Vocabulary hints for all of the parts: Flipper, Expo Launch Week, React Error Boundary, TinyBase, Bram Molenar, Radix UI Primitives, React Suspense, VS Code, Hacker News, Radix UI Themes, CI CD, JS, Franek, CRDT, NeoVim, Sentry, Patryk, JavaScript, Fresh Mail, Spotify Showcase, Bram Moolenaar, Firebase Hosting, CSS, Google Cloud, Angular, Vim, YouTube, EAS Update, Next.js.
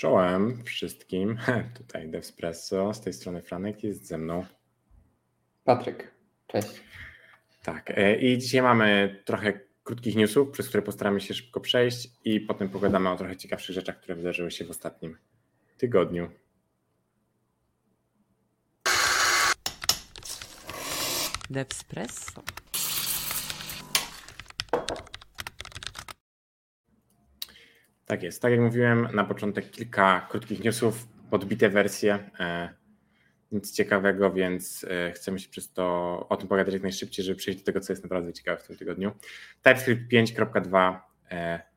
Czołem wszystkim. Tutaj Devespresso, z tej strony Franek, jest ze mną Patryk. Cześć. Tak, i dzisiaj mamy trochę krótkich newsów, przez które postaramy się szybko przejść i potem pogadamy o trochę ciekawszych rzeczach, które wydarzyły się w ostatnim tygodniu. Devespresso. Tak jest. Tak jak mówiłem, na początek kilka krótkich newsów, podbite wersje. Nic ciekawego, więc chcemy się przez to o tym pogadać jak najszybciej, żeby przejść do tego, co jest naprawdę ciekawe w tym tygodniu. TypeScript 5.2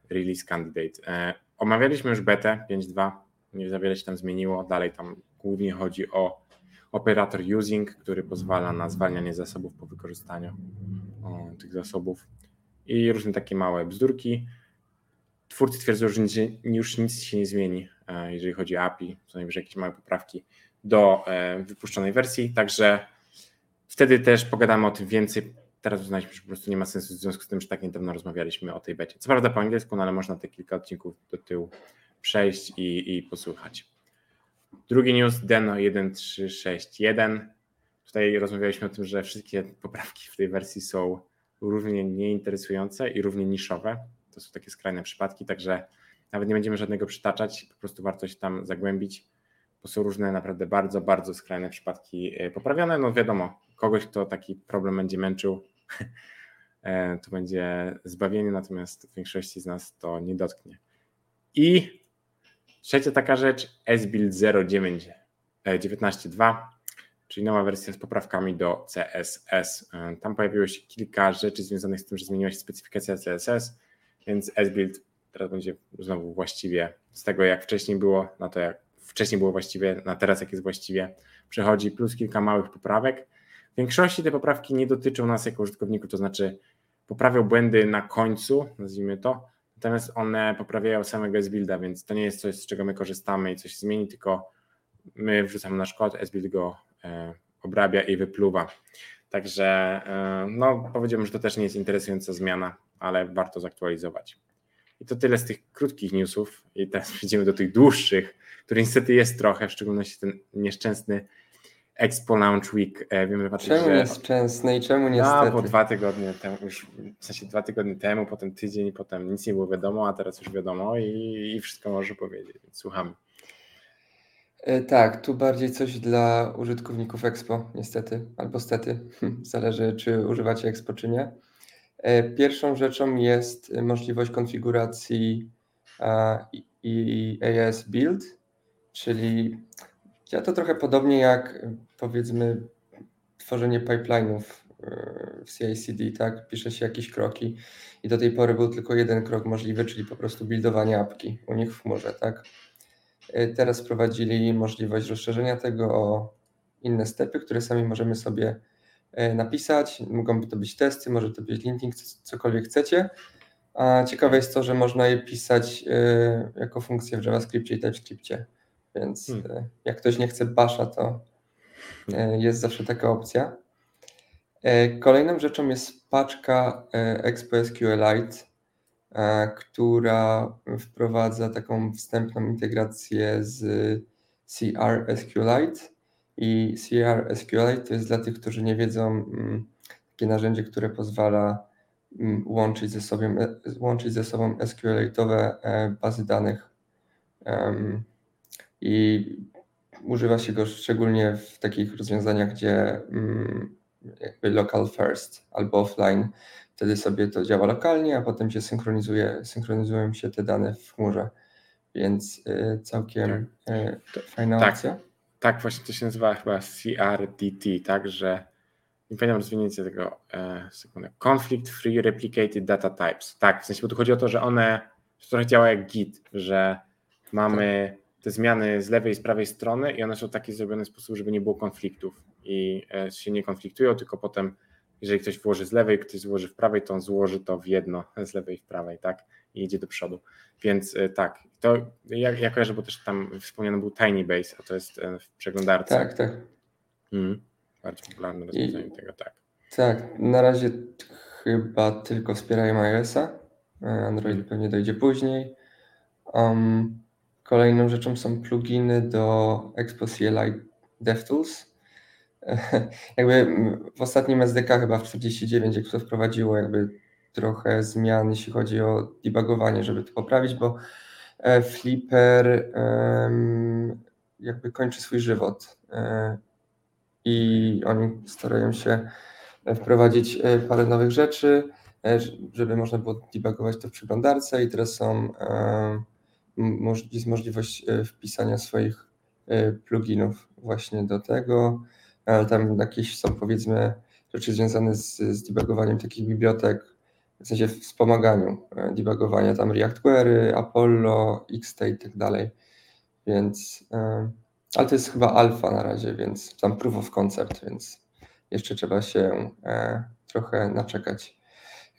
Release Candidate. Omawialiśmy już betę 5.2, nie za wiele się tam zmieniło. Dalej tam głównie chodzi o operator using, który pozwala na zwalnianie zasobów po wykorzystaniu tych zasobów i różne takie małe bzdurki. Twórcy twierdzą, że już nic się nie zmieni, jeżeli chodzi o API, co najwyżej jakieś małe poprawki do wypuszczonej wersji, także wtedy też pogadamy o tym więcej. Teraz uznaliśmy, że po prostu nie ma sensu w związku z tym, że tak niedawno rozmawialiśmy o tej becie. Co prawda po angielsku, no ale można te kilka odcinków do tyłu przejść i posłuchać. Drugi news, DENO 1.3.6.1. Tutaj rozmawialiśmy o tym, że wszystkie poprawki w tej wersji są równie nieinteresujące i równie niszowe. To są takie skrajne przypadki, także nawet nie będziemy żadnego przytaczać, po prostu warto się tam zagłębić, bo są różne naprawdę bardzo, bardzo skrajne przypadki poprawione. No wiadomo, kogoś, kto taki problem będzie męczył, to będzie zbawienie, natomiast w większości z nas to nie dotknie. I trzecia taka rzecz, esbuild 0.19.2, czyli nowa wersja z poprawkami do CSS. Tam pojawiło się kilka rzeczy związanych z tym, że zmieniła się specyfikacja CSS, więc esbuild teraz będzie znowu właściwie z tego, jak wcześniej było, na to, jak wcześniej było właściwie, na teraz, jak jest właściwie, przechodzi plus kilka małych poprawek. W większości te poprawki nie dotyczą nas jako użytkowników, to znaczy poprawią błędy na końcu, nazwijmy to, natomiast one poprawiają samego esbuilda, więc to nie jest coś, z czego my korzystamy i coś się zmieni, tylko my wrzucamy nasz kod, esbuild go obrabia i wypluwa. Także no, powiedziałbym, że to też nie jest interesująca zmiana, ale warto zaktualizować. I to tyle z tych krótkich newsów i teraz przejdziemy do tych dłuższych, który niestety jest trochę, w szczególności ten nieszczęsny Expo Launch Week. Wiemy, Patryk, czemu nieszczęsny i czemu niestety? No, bo 2 tygodnie temu, już w sensie 2 tygodnie temu, potem tydzień, potem nic nie było wiadomo, a teraz już wiadomo i wszystko może powiedzieć, więc słuchamy. Tak, tu bardziej coś dla użytkowników Expo, niestety, albo stety, zależy czy używacie Expo czy nie. Pierwszą rzeczą jest możliwość konfiguracji i EAS build, czyli ja to trochę podobnie jak powiedzmy tworzenie pipeline'ów w CI CD, tak? Pisze się jakieś kroki i do tej pory był tylko jeden krok możliwy, czyli po prostu buildowanie apki u nich w chmurze, tak? Teraz wprowadzili możliwość rozszerzenia tego o inne stepy, które sami możemy sobie napisać. Mogą to być testy, może to być linting, cokolwiek chcecie. A ciekawe jest to, że można je pisać jako funkcje w JavaScriptie i TypeScriptie, więc jak ktoś nie chce basha, to jest zawsze taka opcja. Kolejną rzeczą jest paczka Expo SQLite, która wprowadza taką wstępną integrację z CR SQLite i CR SQLite to jest dla tych, którzy nie wiedzą, takie narzędzie, które pozwala łączyć ze sobą SQLite'owe bazy danych i używa się go szczególnie w takich rozwiązaniach, gdzie jakby local first albo offline, wtedy sobie to działa lokalnie, a potem się synchronizują się te dane w chmurze, więc całkiem fajna opcja. Tak, właśnie to się nazywa chyba CRDT, tak, że nie pamiętam rozwinięcia tego, sekundę. Conflict Free Replicated Data Types. Tak, w sensie, bo tu chodzi o to, że one trochę działa jak Git, że mamy te zmiany z lewej i z prawej strony i one są takie zrobione w sposób, żeby nie było konfliktów i się nie konfliktują, tylko potem, jeżeli ktoś włoży z lewej, ktoś złoży w prawej, to on złoży to w jedno z lewej i w prawej, tak, i idzie do przodu. Więc tak, to ja kojarzę, bo też tam wspomniano był TinyBase, a to jest w przeglądarce. Tak, tak. Bardzo popularne rozwiązanie tego, tak. Tak, na razie chyba tylko wspierają iOS-a, Android pewnie dojdzie później. Kolejną rzeczą są pluginy do Expo CLI DevTools. Jakby w ostatnim SDK chyba w 49 Expo wprowadziło jakby trochę zmian, jeśli chodzi o debugowanie, żeby to poprawić, bo Flipper jakby kończy swój żywot i oni starają się wprowadzić parę nowych rzeczy, żeby można było debugować to w przeglądarce i teraz jest możliwość wpisania swoich pluginów właśnie do tego. Tam jakieś są, powiedzmy, rzeczy związane z debugowaniem takich bibliotek, w sensie w wspomaganiu debugowania, tam React Query, Apollo, XState i tak dalej, więc, ale to jest chyba alfa na razie, więc tam proof of concept, więc jeszcze trzeba się trochę naczekać.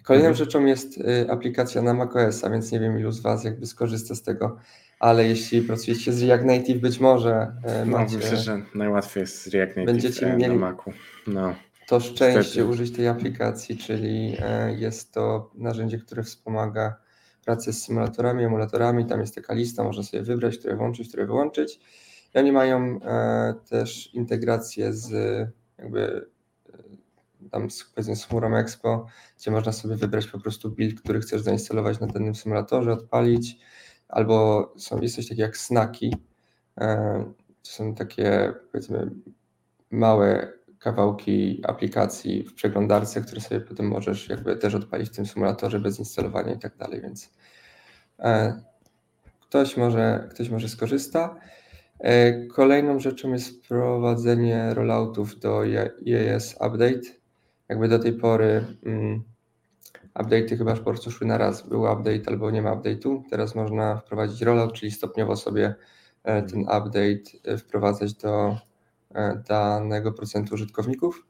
Kolejną rzeczą jest aplikacja na macOS, a więc nie wiem, ilu z Was jakby skorzysta z tego, ale jeśli pracujecie z React Native, być może macie... Myślę, że najłatwiej jest z React Native będziecie mieli... na Macu. No. To szczęście wtedy użyć tej aplikacji, czyli jest to narzędzie, które wspomaga pracę z symulatorami, emulatorami. Tam jest taka lista, można sobie wybrać, które włączyć, które wyłączyć. I oni mają też integrację z jakby tam z chmurą Expo, gdzie można sobie wybrać po prostu build, który chcesz zainstalować na danym symulatorze, odpalić. Albo jest coś takiego jak snaki. To są takie, powiedzmy, małe kawałki aplikacji w przeglądarce, które sobie potem możesz jakby też odpalić w tym symulatorze bez instalowania i tak dalej, więc ktoś może skorzysta. Kolejną rzeczą jest prowadzenie rolloutów do EAS Update. Jakby do tej pory update'y chyba po prostu szły na raz. Był update albo nie ma update'u. Teraz można wprowadzić rollout, czyli stopniowo sobie ten update wprowadzać do danego procentu użytkowników.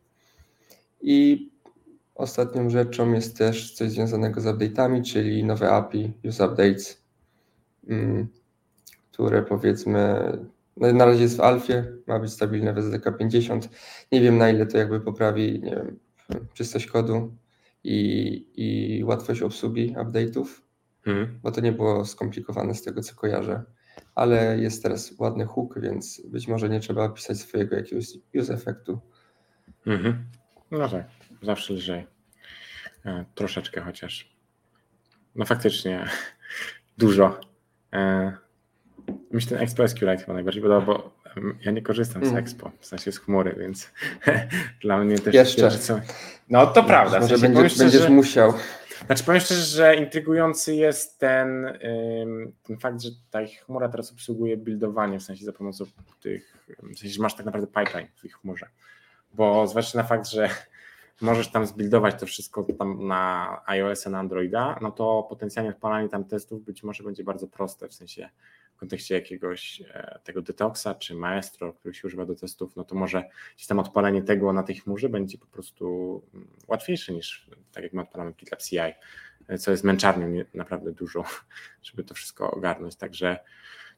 I ostatnią rzeczą jest też coś związanego z update'ami, czyli nowe API, use updates, które powiedzmy, na razie jest w alfie, ma być stabilne w SDK 50. Nie wiem, na ile to jakby poprawi, nie wiem, czystość kodu i łatwość obsługi update'ów, bo to nie było skomplikowane z tego, co kojarzę. Ale jest teraz ładny hook, więc być może nie trzeba pisać swojego jakiegoś use effectu. No tak, zawsze lżej. Troszeczkę chociaż. No faktycznie dużo. Mi się ten Expo SQLite chyba najbardziej podoba, bo ja nie korzystam z Expo, w sensie z chmury, więc dla mnie też... Jeszcze. Co... No to prawda. Może w sensie będziesz musiał... Znaczy powiem szczerze, że intrygujący jest ten fakt, że ta chmura teraz obsługuje buildowanie, w sensie za pomocą tych, w sensie, że masz tak naprawdę pipeline w tej chmurze, bo zważywszy na fakt, że możesz tam zbuildować to wszystko tam na iOS-a, na Androida, no to potencjalnie odpalanie tam testów być może będzie bardzo proste, w sensie w kontekście jakiegoś tego Detoxa czy Maestro, który się używa do testów, no to może gdzieś tam odpalenie tego na tej chmurze będzie po prostu łatwiejsze niż tak jak my odpalamy GitLab CI, co jest męczarnią naprawdę dużo, żeby to wszystko ogarnąć, także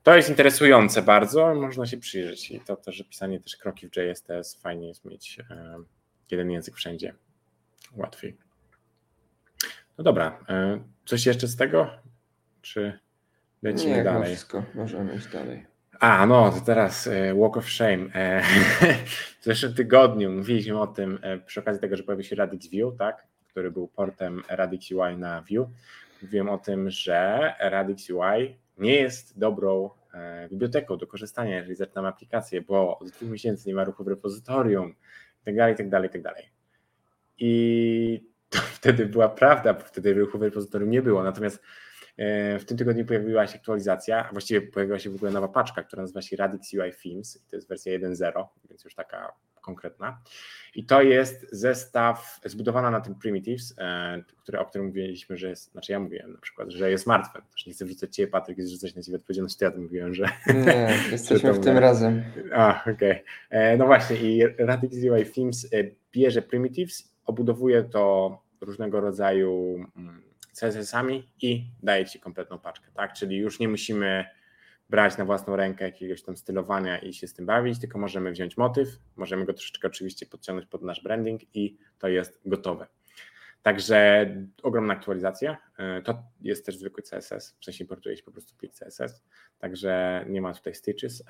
to jest interesujące bardzo, można się przyjrzeć i to, że pisanie też kroki w JSTS fajnie jest mieć jeden język wszędzie, łatwiej. No dobra, coś jeszcze z tego? Czy lecimy dalej? Nie, wszystko, możemy iść dalej. A, no to teraz Walk of Shame. W zeszłym tygodniu mówiliśmy o tym przy okazji tego, że pojawił się Radix View, tak? Który był portem Radix UI na View. Mówiłem o tym, że Radix UI nie jest dobrą biblioteką do korzystania, jeżeli zaczynamy aplikację, bo od 2 miesięcy nie ma ruchu w repozytorium, itd. I to wtedy była prawda, bo wtedy ruchu w repozytorium nie było. Natomiast w tym tygodniu pojawiła się aktualizacja, a właściwie pojawiła się w ogóle nowa paczka, która nazywa się Radix UI Themes, i to jest wersja 1.0, więc już taka konkretna. I to jest zestaw zbudowana na tym Primitives, o którym mówiliśmy, że jest, znaczy ja mówiłem na przykład, że jest martwe. Też nie chcę wrzucać Ciebie, Patryk, że coś na Ciebie odpowiedzialności, ja to mówiłem, że... Nie, jesteśmy w tym razem. A, okej. Okay. No właśnie i Radix UI Themes bierze Primitives, obudowuje to różnego rodzaju CSS-ami i daje Ci kompletną paczkę, tak? Czyli już nie musimy brać na własną rękę jakiegoś tam stylowania i się z tym bawić, tylko możemy wziąć motyw, możemy go troszeczkę oczywiście podciągnąć pod nasz branding i to jest gotowe. Także ogromna aktualizacja. To jest też zwykły CSS, wcześniej portuje się po prostu plik CSS, także nie ma tutaj stitches,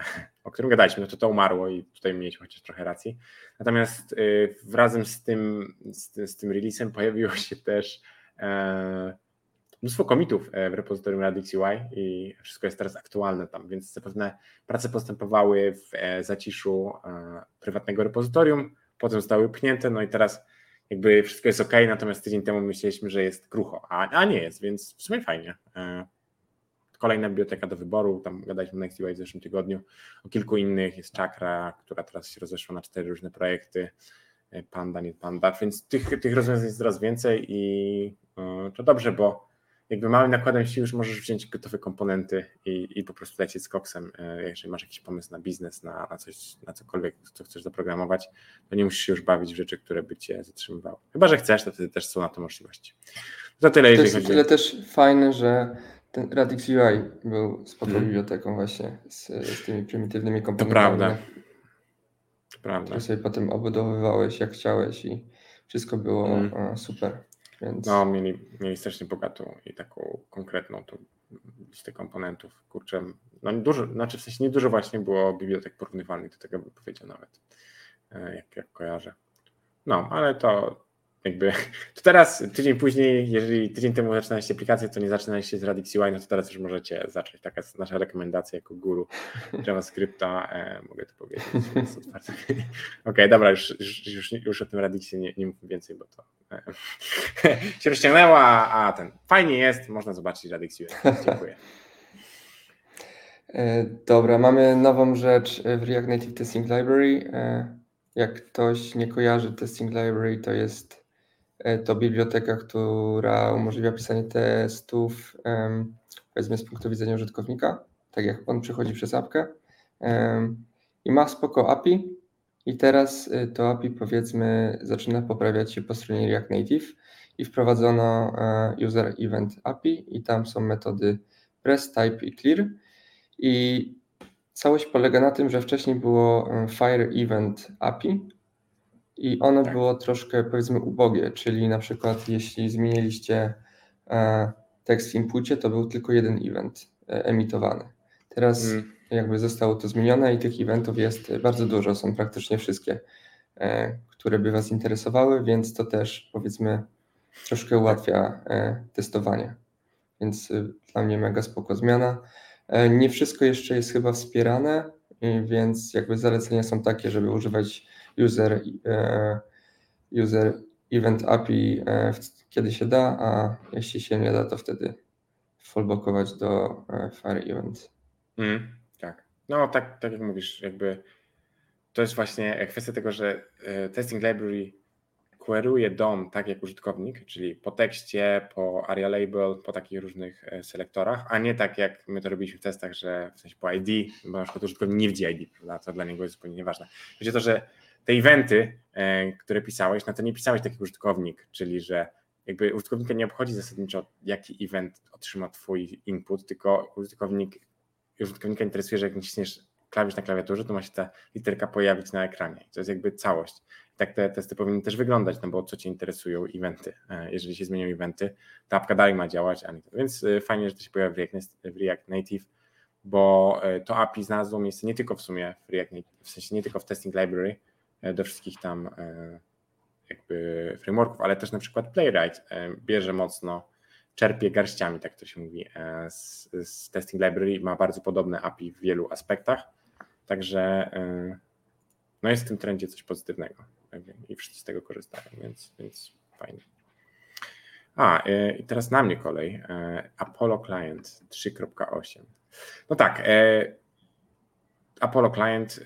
o którym gadaliśmy, no to umarło i tutaj mieliśmy chociaż trochę racji. Natomiast razem z tym releasem pojawiło się też mnóstwo commitów w repozytorium Radix UI i wszystko jest teraz aktualne tam, więc zapewne prace postępowały w zaciszu prywatnego repozytorium, potem zostały pchnięte, no i teraz jakby wszystko jest okej, natomiast tydzień temu myśleliśmy, że jest krucho, a nie jest, więc w sumie fajnie. Kolejna biblioteka do wyboru, tam gadaliśmy o Next UI w zeszłym tygodniu, o kilku innych, jest Chakra, która teraz się rozeszła na 4 różne projekty, Panda, nie Panda, więc tych rozwiązań jest coraz więcej i to dobrze, bo jakby małym nakładem sił już możesz wziąć gotowe komponenty i po prostu lecieć z koksem. Jeżeli masz jakiś pomysł na biznes, na coś, na cokolwiek, co chcesz zaprogramować, to nie musisz się już bawić w rzeczy, które by cię zatrzymywały. Chyba że chcesz, to wtedy też są na to możliwości. To tyle, jeżeli chodzi. To jest też fajne, że ten Radix UI był spoko biblioteką właśnie z tymi prymitywnymi komponentami. To prawda. To prawda. To sobie potem obudowywałeś jak chciałeś i wszystko było super. Więc... No, mieli strasznie bogatą i taką konkretną tą listę komponentów, kurczę, no dużo, znaczy w sensie niedużo właśnie było bibliotek porównywalnych do tego, bym powiedział nawet, jak kojarzę. No, ale to jakby, to teraz tydzień później, jeżeli tydzień temu zaczynaliście aplikację, to nie zaczynaliście z Radix UI, no to teraz już możecie zacząć, taka jest nasza rekomendacja jako guru JavaScripta, mogę to powiedzieć. Okej, dobra, już o tym Radixie nie mówmy więcej, bo to się rozciągnęła, a ten fajnie jest, można zobaczyć Radix UI. Dziękuję. Dobra, mamy nową rzecz w React Native Testing Library. Jak ktoś nie kojarzy Testing Library, to jest to biblioteka, która umożliwia pisanie testów, powiedzmy z punktu widzenia użytkownika, tak jak on przechodzi przez apkę i ma spoko API i teraz to API powiedzmy zaczyna poprawiać się po stronie React Native i wprowadzono User Event API i tam są metody press, type i clear i całość polega na tym, że wcześniej było Fire Event API i ono było troszkę powiedzmy ubogie, czyli na przykład jeśli zmieniliście tekst w inpucie, to był tylko jeden event emitowany. Teraz jakby zostało to zmienione i tych eventów jest bardzo dużo, są praktycznie wszystkie, które by Was interesowały, więc to też powiedzmy troszkę ułatwia testowanie, więc dla mnie mega spoko zmiana. Nie wszystko jeszcze jest chyba wspierane, więc jakby zalecenia są takie, żeby używać user event API kiedy się da, a jeśli się nie da, to wtedy fallbackować do fire event. Tak. No tak jak mówisz, jakby to jest właśnie kwestia tego, że testing library queryuje DOM tak jak użytkownik, czyli po tekście, po area label, po takich różnych selektorach, a nie tak jak my to robiliśmy w testach, że w sensie po ID, bo na przykład użytkownik nie widzi ID, prawda? To dla niego jest zupełnie nieważne. Wiecie to, że te eventy, które pisałeś, no to nie pisałeś taki użytkownik, czyli że jakby użytkownika nie obchodzi zasadniczo, jaki event otrzyma twój input, tylko użytkownika interesuje, że jak naciśniesz klawisz na klawiaturze, to ma się ta literka pojawić na ekranie. To jest jakby całość. Tak te testy powinny też wyglądać, no bo co Cię interesują eventy. Jeżeli się zmienią eventy, ta apka dalej ma działać, a nie to. Więc fajnie, że to się pojawia w React Native, bo to API znalazło miejsce nie tylko w sumie w React Native, w sensie nie tylko w Testing Library do wszystkich tam jakby frameworków, ale też na przykład Playwright bierze mocno, czerpie garściami, tak to się mówi, z Testing Library, ma bardzo podobne API w wielu aspektach, także no jest w tym trendzie coś pozytywnego i wszyscy z tego korzystają, więc fajnie. I teraz na mnie kolej. Apollo Client 3.8. No tak, Apollo Client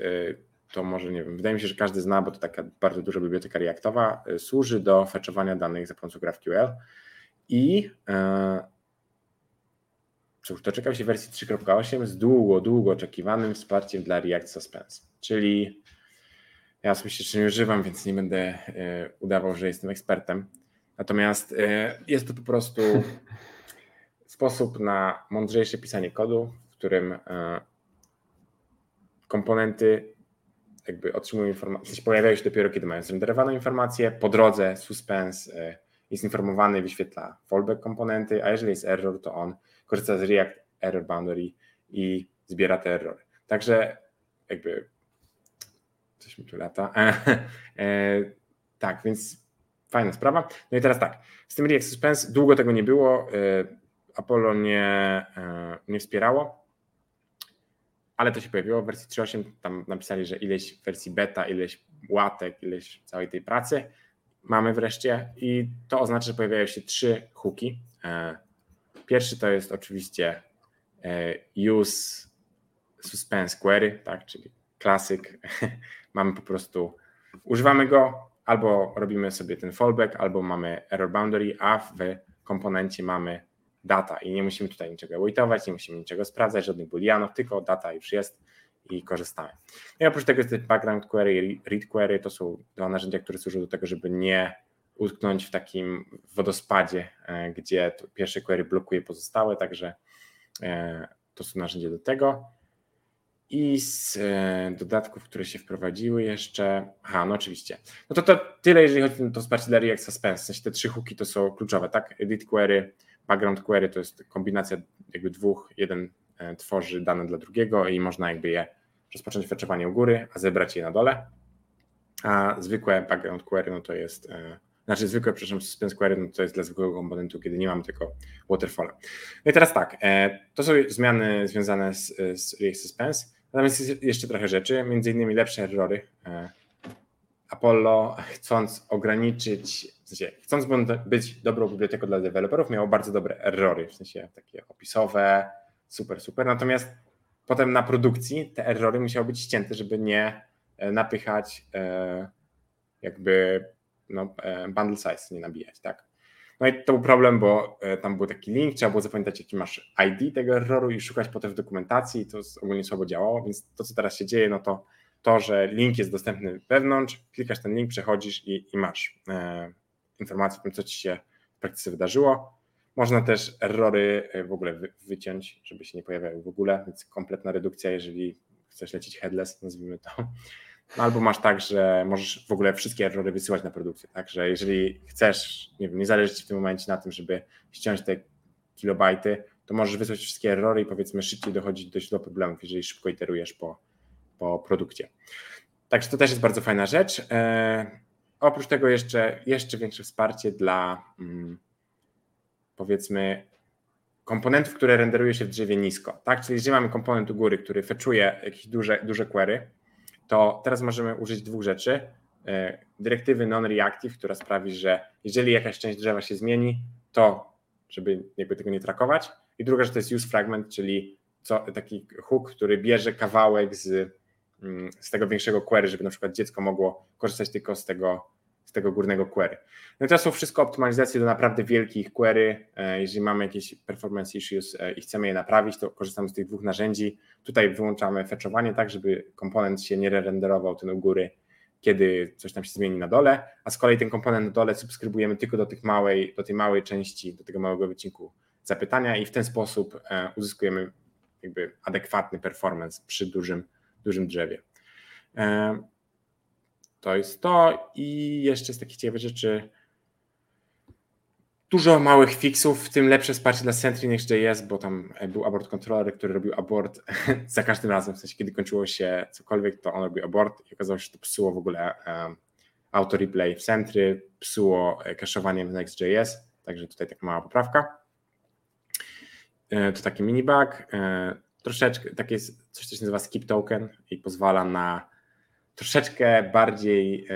to może, nie wiem, wydaje mi się, że każdy zna, bo to taka bardzo duża biblioteka reactowa, służy do fetchowania danych za pomocą GraphQL i cóż, doczekał się wersji 3.8 z długo oczekiwanym wsparciem dla React Suspense, czyli ja osobiście jeszcze nie używam, więc nie będę udawał, że jestem ekspertem. Natomiast jest to po prostu sposób na mądrzejsze pisanie kodu, w którym komponenty jakby otrzymują informacje, pojawiają się dopiero kiedy mają zrenderowaną informację, po drodze suspense jest informowany i wyświetla fallback komponenty, a jeżeli jest error, to on korzysta z React Error Boundary i zbiera te errory. Także jakby coś mi tu lata. Tak, więc fajna sprawa. No i teraz tak, z tym React Suspense długo tego nie było, Apollo nie wspierało, ale to się pojawiło w wersji 3.8, tam napisali, że ileś wersji beta, ileś łatek, ileś całej tej pracy mamy wreszcie i to oznacza, że pojawiają się 3 hooki. Pierwszy to jest oczywiście use suspense query, tak, czyli klasyk. Mamy po prostu, używamy go, albo robimy sobie ten fallback, albo mamy error boundary, a w komponencie mamy data i nie musimy tutaj niczego waitować, nie musimy niczego sprawdzać, żadnych booleanów, tylko data już jest i korzystamy. No i oprócz tego jest background query i read query, to są dwa narzędzia, które służą do tego, żeby nie utknąć w takim wodospadzie, gdzie to pierwsze query blokuje pozostałe, także to są narzędzia do tego. I z dodatków, które się wprowadziły jeszcze, no oczywiście. No to tyle, jeżeli chodzi o to wsparcie dla React Suspense. W sensie te 3 hooki to są kluczowe, tak? Read query, background query to jest kombinacja jakby dwóch, jeden tworzy dane dla drugiego i można jakby je rozpocząć fetchowanie u góry, a zebrać je na dole. A zwykłe background query, no to jest, suspense query, no to jest dla zwykłego komponentu, kiedy nie mamy tego waterfalla. No i teraz tak, to są zmiany związane z React Suspense, natomiast jest jeszcze trochę rzeczy, między innymi lepsze errory. Apollo, chcąc ograniczyć, w sensie chcąc być dobrą biblioteką dla deweloperów, miało bardzo dobre errory, w sensie takie opisowe, super, natomiast potem na produkcji te errory musiały być ścięte, żeby nie napychać bundle size, nie nabijać, tak. No i to był problem, bo tam był taki link, trzeba było zapamiętać, jaki masz ID tego erroru i szukać potem w dokumentacji, to ogólnie słabo działało, więc to, co teraz się dzieje, no to, że link jest dostępny wewnątrz, klikasz ten link, przechodzisz i masz informację o tym, co ci się w praktyce wydarzyło. Można też errory w ogóle wyciąć, żeby się nie pojawiały w ogóle, więc kompletna redukcja, jeżeli chcesz lecieć headless, nazwijmy to. No albo masz tak, że możesz w ogóle wszystkie errory wysyłać na produkcję, także jeżeli chcesz, nie zależy ci w tym momencie na tym, żeby ściąć te kilobajty, to możesz wysłać wszystkie errory i powiedzmy szybciej dochodzić do źródła problemów, jeżeli szybko iterujesz po produkcie. Także to też jest bardzo fajna rzecz. Oprócz tego jeszcze większe wsparcie dla powiedzmy komponentów, które renderuje się w drzewie nisko, tak? Czyli jeżeli mamy komponent u góry, który fetchuje jakieś duże query, to teraz możemy użyć 2 rzeczy. Dyrektywy non-reactive, która sprawi, że jeżeli jakaś część drzewa się zmieni, to żeby jakby tego nie trackować. I druga rzecz to jest use fragment, czyli taki hook, który bierze kawałek z tego większego query, żeby na przykład dziecko mogło korzystać tylko z tego górnego query. No i to są wszystko optymalizacje do naprawdę wielkich query. Jeżeli mamy jakieś performance issues i chcemy je naprawić, to korzystamy z tych 2 narzędzi. Tutaj wyłączamy fetchowanie, tak żeby komponent się nie renderował ten u góry, kiedy coś tam się zmieni na dole, a z kolei ten komponent na dole subskrybujemy tylko do tej małej części, do tego małego wycinku zapytania i w ten sposób uzyskujemy jakby adekwatny performance przy dużym drzewie. To jest to i jeszcze z takich ciekawych rzeczy dużo małych fixów, w tym lepsze wsparcie dla Sentry, Next.js, bo tam był abort controller, który robił abort za każdym razem, w sensie kiedy kończyło się cokolwiek, to on robił abort i okazało się, że to psuło w ogóle auto-replay w Sentry, psuło cache'owanie w Next.js, także tutaj taka mała poprawka. To taki mini-bug, troszeczkę takie jest coś, co się nazywa skip token i pozwala na troszeczkę bardziej,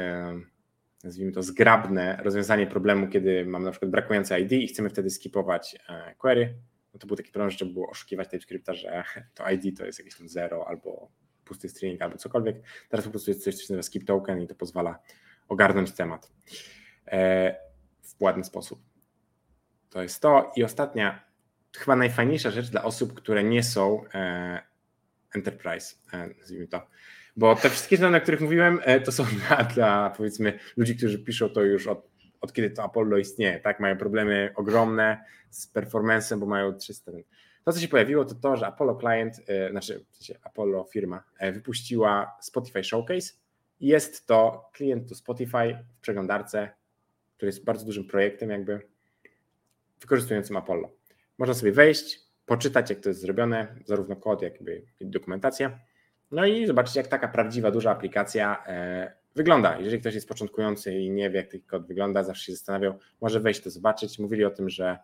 nazwijmy to, zgrabne rozwiązanie problemu, kiedy mamy na przykład brakujące ID i chcemy wtedy skipować query. No to był taki problem, że trzeba było oszukiwać TypeScripta, że to ID to jest jakieś tam 0 albo pusty string albo cokolwiek. Teraz po prostu jest coś, co się nazywa skip token i to pozwala ogarnąć temat w ładny sposób. To jest to. I ostatnia, chyba najfajniejsza rzecz dla osób, które nie są enterprise, nazwijmy to. Bo te wszystkie znane, o których mówiłem, to są dla powiedzmy ludzi, którzy piszą to już od kiedy to Apollo istnieje, tak? Mają problemy ogromne z performance'em, bo mają 300. To, co się pojawiło, to to, że Apollo Client, Apollo firma wypuściła Spotify Showcase i jest to klient do Spotify w przeglądarce który jest bardzo dużym projektem jakby wykorzystującym Apollo. Można sobie wejść, poczytać jak to jest zrobione, zarówno kod jak i dokumentację, no i zobaczyć jak taka prawdziwa, duża aplikacja wygląda. Jeżeli ktoś jest początkujący i nie wie jak ten kod wygląda, zawsze się zastanawiał, może wejść to zobaczyć. Mówili o tym, że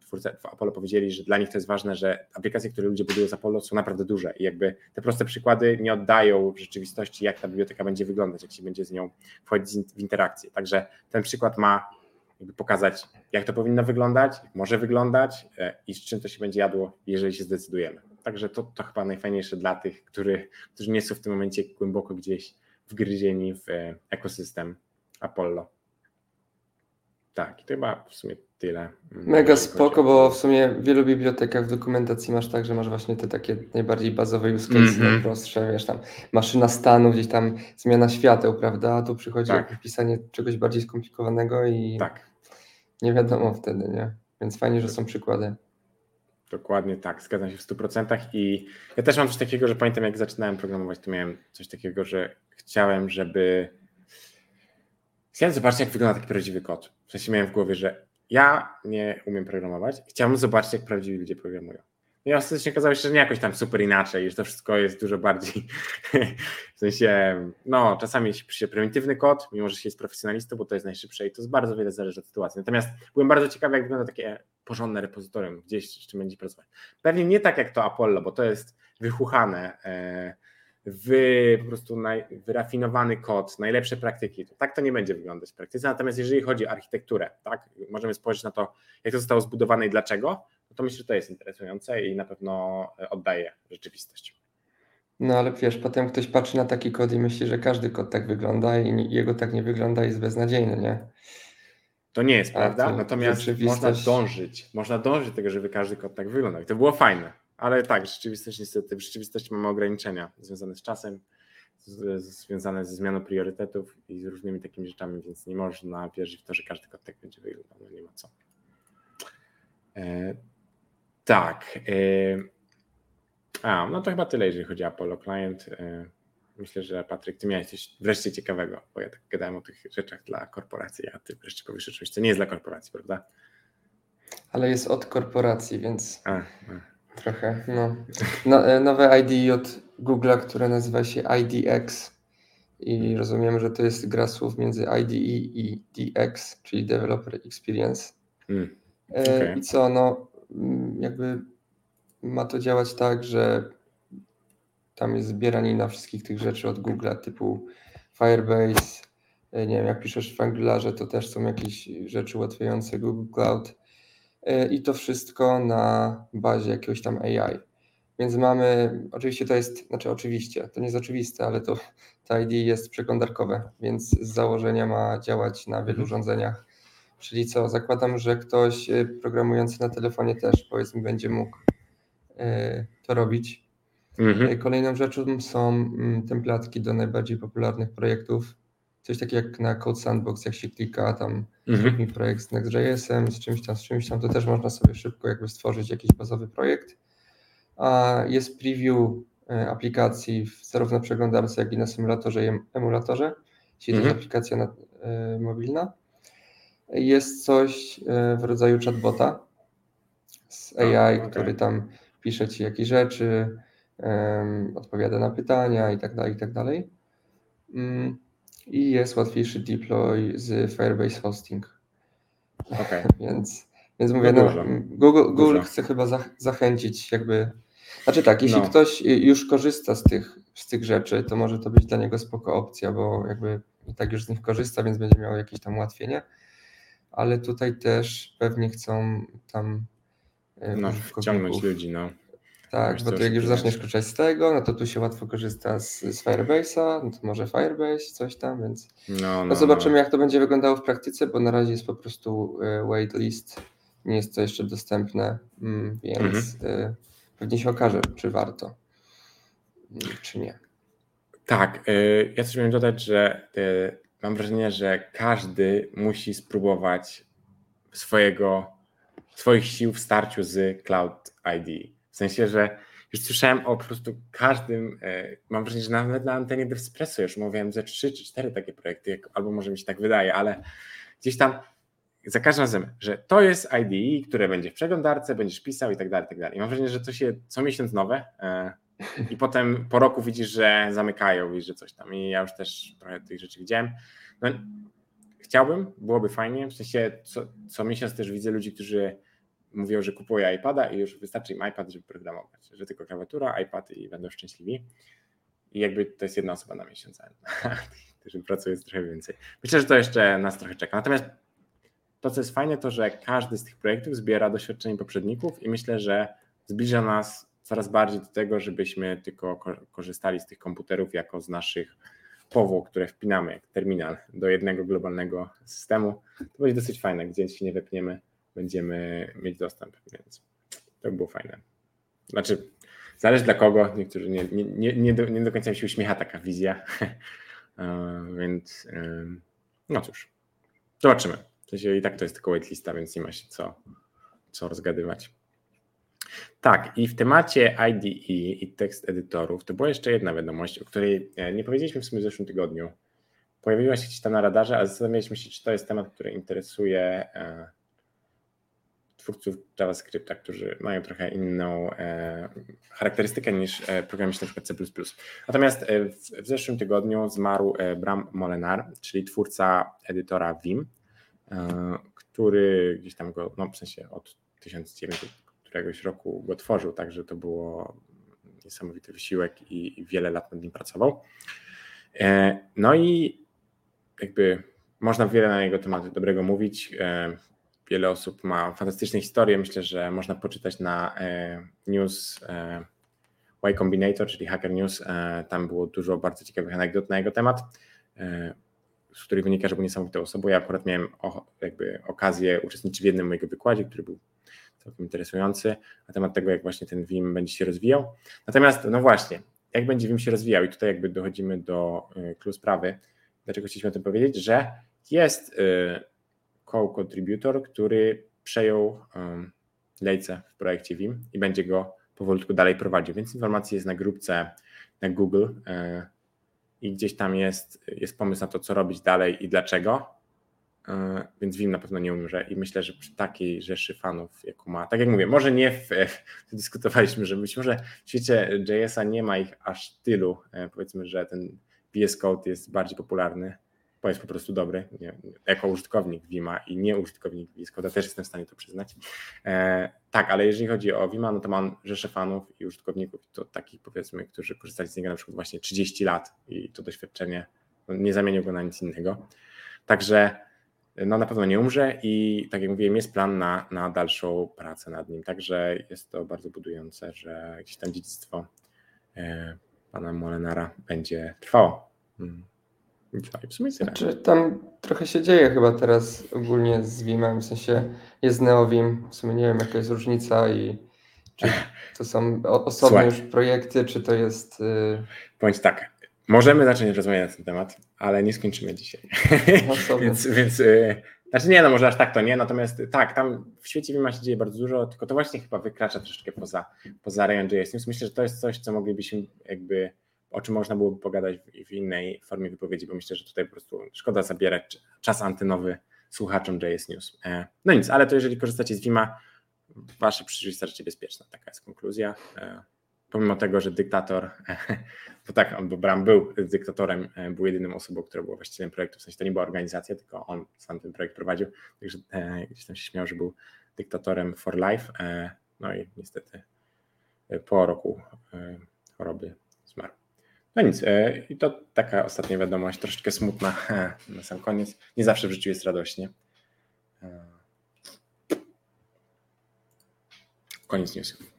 twórcy Apollo powiedzieli, że dla nich to jest ważne, że aplikacje, które ludzie budują z Apollo są naprawdę duże i jakby te proste przykłady nie oddają w rzeczywistości, jak ta biblioteka będzie wyglądać, jak się będzie z nią wchodzić w interakcję. Także ten przykład ma jakby pokazać, jak to powinno wyglądać, może wyglądać i z czym to się będzie jadło, jeżeli się zdecydujemy. Także to chyba najfajniejsze dla tych, którzy nie są w tym momencie głęboko gdzieś wgryzieni w ekosystem Apollo. Tak, i to chyba w sumie tyle. Mega spoko, bo w sumie w wielu bibliotekach w dokumentacji masz tak, że masz właśnie te takie najbardziej bazowe use cases, najprostsze, wiesz tam maszyna stanu, gdzieś tam zmiana świateł, prawda? A tu przychodzi wpisanie czegoś bardziej skomplikowanego i nie wiadomo wtedy, nie? Więc fajnie, że są przykłady. Dokładnie tak, zgadzam się w 100% i ja też mam coś takiego, że pamiętam jak zaczynałem programować, to miałem coś takiego, że chciałem zobaczyć, jak wygląda taki prawdziwy kod. W sensie miałem w głowie, że ja nie umiem programować. Chciałem zobaczyć, jak prawdziwi ludzie programują. No i ostatecznie okazało się, że nie jakoś tam super inaczej, że to wszystko jest dużo bardziej... w sensie, no, czasami pisze prymitywny kod, mimo że się jest profesjonalistą, bo to jest najszybsze i to jest bardzo wiele zależy od sytuacji. Natomiast byłem bardzo ciekawy, jak wygląda takie porządne repozytorium, gdzieś z czym będzie pracować. Pewnie nie tak, jak to Apollo, bo to jest wychuchane... po prostu wyrafinowany kod, najlepsze praktyki. Tak to nie będzie wyglądać w praktyce. Natomiast jeżeli chodzi o architekturę, możemy spojrzeć na to, jak to zostało zbudowane i dlaczego, no to myślę, że to jest interesujące i na pewno oddaje rzeczywistość. No ale wiesz, potem ktoś patrzy na taki kod i myśli, że każdy kod tak wygląda i jego tak nie wygląda i jest beznadziejny, nie? To nie jest prawda, natomiast można dążyć do tego, żeby każdy kod tak wyglądał i to było fajne. Ale tak, rzeczywistość niestety, w rzeczywistości mamy ograniczenia związane z czasem, związane ze zmianą priorytetów i z różnymi takimi rzeczami, więc nie można wierzyć w to, że każdy kod tak będzie wyglądał, no nie ma co. No to chyba tyle, jeżeli chodzi o Apollo Client. Myślę, że Patryk, ty miałeś coś wreszcie ciekawego, bo ja tak gadałem o tych rzeczach dla korporacji, a ty wreszcie powiesz o czymś, co nie jest dla korporacji, prawda? Ale jest od korporacji, więc... Trochę, no. Nowe ID od Google'a, które nazywa się IDX i rozumiem, że to jest gra słów między IDE i DX, czyli Developer Experience. I co, jakby ma to działać tak, że tam jest zbieranina wszystkich tych rzeczy od Google'a typu Firebase, nie wiem, jak piszesz w Angularze, to też są jakieś rzeczy ułatwiające Google Cloud. I to wszystko na bazie jakiegoś tam AI. Więc mamy, to nie jest oczywiste, ale to ID jest przeglądarkowe, więc z założenia ma działać na wielu urządzeniach. Czyli co, zakładam, że ktoś programujący na telefonie też, powiedzmy, będzie mógł to robić. Kolejną rzeczą są templatki do najbardziej popularnych projektów. Coś takiego jak na Code Sandbox, jak się klika tam projekt z Next.jsem, z czymś tam, to też można sobie szybko jakby stworzyć jakiś bazowy projekt. A jest preview aplikacji zarówno w przeglądarce, jak i na symulatorze i emulatorze, czyli to jest aplikacja mobilna. Jest coś w rodzaju chatbota z AI, który tam pisze ci jakieś rzeczy, odpowiada na pytania i tak dalej. I jest łatwiejszy deploy z Firebase Hosting. Więc mówię, Google chce chyba zachęcić jakby... jeśli ktoś już korzysta z tych rzeczy, to może to być dla niego spoko opcja, bo jakby i tak już z nich korzysta, więc będzie miał jakieś tam ułatwienie. Ale tutaj też pewnie chcą tam... wciągnąć ludzi, Tak, bo to jak już zaczniesz korzystać z tego, no to tu się łatwo korzysta z Firebase'a, no to może Firebase, coś tam, więc zobaczymy jak to będzie wyglądało w praktyce, bo na razie jest po prostu waitlist, nie jest to jeszcze dostępne, więc pewnie się okaże, czy warto, czy nie. Tak, ja też miałem dodać, że mam wrażenie, że każdy musi spróbować swoich sił w starciu z Cloud ID. W sensie, że już słyszałem o po prostu każdym, mam wrażenie, że nawet na antenie Devespresso już mówiłem ze 3 czy 4 takie projekty, albo może mi się tak wydaje, ale gdzieś tam za każdym razem, że to jest IDE, które będzie w przeglądarce, będziesz pisał i tak dalej, i tak dalej. I mam wrażenie, że to się co miesiąc nowe i potem po roku widzisz, że zamykają i że coś tam. I ja już też trochę tych rzeczy widziałem. No, chciałbym, byłoby fajnie. W sensie co miesiąc też widzę ludzi, którzy mówią, że kupują iPada i już wystarczy im iPad, żeby programować. Że tylko klawiatura, iPad i będą szczęśliwi. I jakby to jest jedna osoba na miesiąc. Tych pracy jest trochę więcej. Myślę, że to jeszcze nas trochę czeka. Natomiast to, co jest fajne, to, że każdy z tych projektów zbiera doświadczenie poprzedników i myślę, że zbliża nas coraz bardziej do tego, żebyśmy tylko korzystali z tych komputerów jako z naszych powłok, które wpinamy jak terminal do jednego globalnego systemu. To będzie dosyć fajne, gdzieś się nie wepniemy, będziemy mieć dostęp, więc to było fajne. Znaczy, zależy dla kogo, niektórzy nie do końca mi się uśmiecha taka wizja, więc no cóż, zobaczymy. W sensie i tak to jest tylko waitlista, więc nie ma się co rozgadywać. Tak, i w temacie IDE i tekst edytorów to była jeszcze jedna wiadomość, o której nie powiedzieliśmy w sumie w zeszłym tygodniu. Pojawiła się gdzieś tam na radarze, ale zastanawialiśmy się, czy to jest temat, który interesuje twórców JavaScripta, którzy mają trochę inną charakterystykę niż programiści na przykład C++. Natomiast w zeszłym tygodniu zmarł Bram Molenar, czyli twórca edytora Vim, który gdzieś tam go, no w sensie od 1900 któregoś roku go tworzył, także to było niesamowity wysiłek i wiele lat nad nim pracował. No i jakby można wiele na jego temat dobrego mówić. Wiele osób ma fantastyczne historie. Myślę, że można poczytać na news Y Combinator, czyli Hacker News. Tam było dużo bardzo ciekawych anegdot na jego temat, z których wynika, że był niesamowitą osobą. Ja akurat miałem okazję uczestniczyć w jednym mojego wykładzie, który był całkiem interesujący na temat tego, jak właśnie ten Vim będzie się rozwijał. Natomiast, no właśnie, jak będzie Vim się rozwijał i tutaj jakby dochodzimy do clou sprawy, dlaczego chcieliśmy o tym powiedzieć, że jest co-contributor, który przejął lejce w projekcie Vim i będzie go powolutku dalej prowadził, więc informacji jest na grupce na Google i gdzieś tam jest pomysł na to, co robić dalej i dlaczego. Więc Vim na pewno nie umrze i myślę, że przy takiej rzeszy fanów, jaką ma, tak jak mówię, może nie dyskutowaliśmy, że być może w świecie JS-a nie ma ich aż tylu, powiedzmy, że ten VS Code jest bardziej popularny, bo jest po prostu dobry, jako użytkownik Vima i nie użytkownik VS Code'a też jestem w stanie to przyznać. Tak, ale jeżeli chodzi o Vima, no to mam rzeszę fanów i użytkowników, to takich powiedzmy, którzy korzystali z niego na przykład właśnie 30 lat i to doświadczenie no, nie zamienił go na nic innego. Także no na pewno nie umrze i tak jak mówiłem, jest plan na dalszą pracę nad nim. Także jest to bardzo budujące, że gdzieś tam dziedzictwo pana Molenara będzie trwało. W sumie znaczy, tam trochę się dzieje chyba teraz ogólnie z Vimem, w sensie jest NeoVim, w sumie nie wiem jaka jest różnica i czy to są osobne Słuchaj. Już projekty, czy to jest... Bądź tak. Możemy zacząć rozmawiać na ten temat, ale nie skończymy dzisiaj. Więc znaczy nie, no może aż tak to nie, natomiast tak, tam w świecie Vima się dzieje bardzo dużo, tylko to właśnie chyba wykracza troszeczkę poza rejon JS News. Myślę, że to jest coś, co moglibyśmy jakby, o czym można byłoby pogadać w innej formie wypowiedzi, bo myślę, że tutaj po prostu szkoda zabierać czas antenowy słuchaczom JS News. No nic, ale to jeżeli korzystacie z Vima, wasze przyszłość starcie bezpieczna, taka jest konkluzja. Pomimo tego, że dyktator, bo tak, bo Bram był dyktatorem, był jedyną osobą, która była właścicielem projektu, w sensie to nie była organizacja, tylko on sam ten projekt prowadził, także gdzieś tam się śmiał, że był dyktatorem for life, no i niestety po roku choroby zmarł. No nic, i to taka ostatnia wiadomość, troszeczkę smutna na sam koniec, nie zawsze w życiu jest radośnie. Koniec newsów.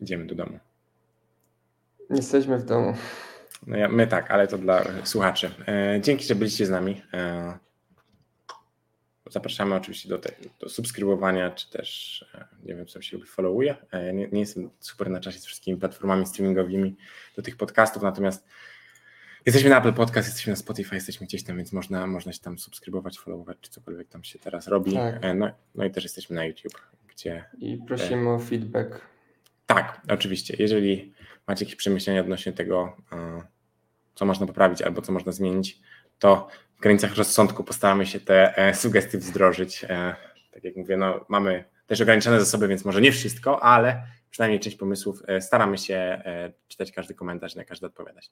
Idziemy do domu. Jesteśmy w domu. No my tak, ale to dla słuchaczy. Dzięki, że byliście z nami. Zapraszamy oczywiście do subskrybowania, czy też, nie wiem, co się lubi, followuje. Ja nie jestem super na czasie z wszystkimi platformami streamingowymi do tych podcastów, natomiast jesteśmy na Apple Podcast, jesteśmy na Spotify, jesteśmy gdzieś tam, więc można się tam subskrybować, followować, czy cokolwiek tam się teraz robi. Tak. No i też jesteśmy na YouTube, gdzie... I prosimy o feedback. Tak, oczywiście. Jeżeli macie jakieś przemyślenia odnośnie tego, co można poprawić albo co można zmienić, to w granicach rozsądku postaramy się te sugestie wdrożyć. Tak jak mówię, no, mamy też ograniczone zasoby, więc może nie wszystko, ale przynajmniej część pomysłów staramy się czytać każdy komentarz, na każdy odpowiadać.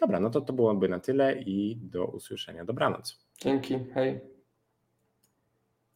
Dobra, no to byłoby na tyle i do usłyszenia. Dobranoc. Dzięki, hej.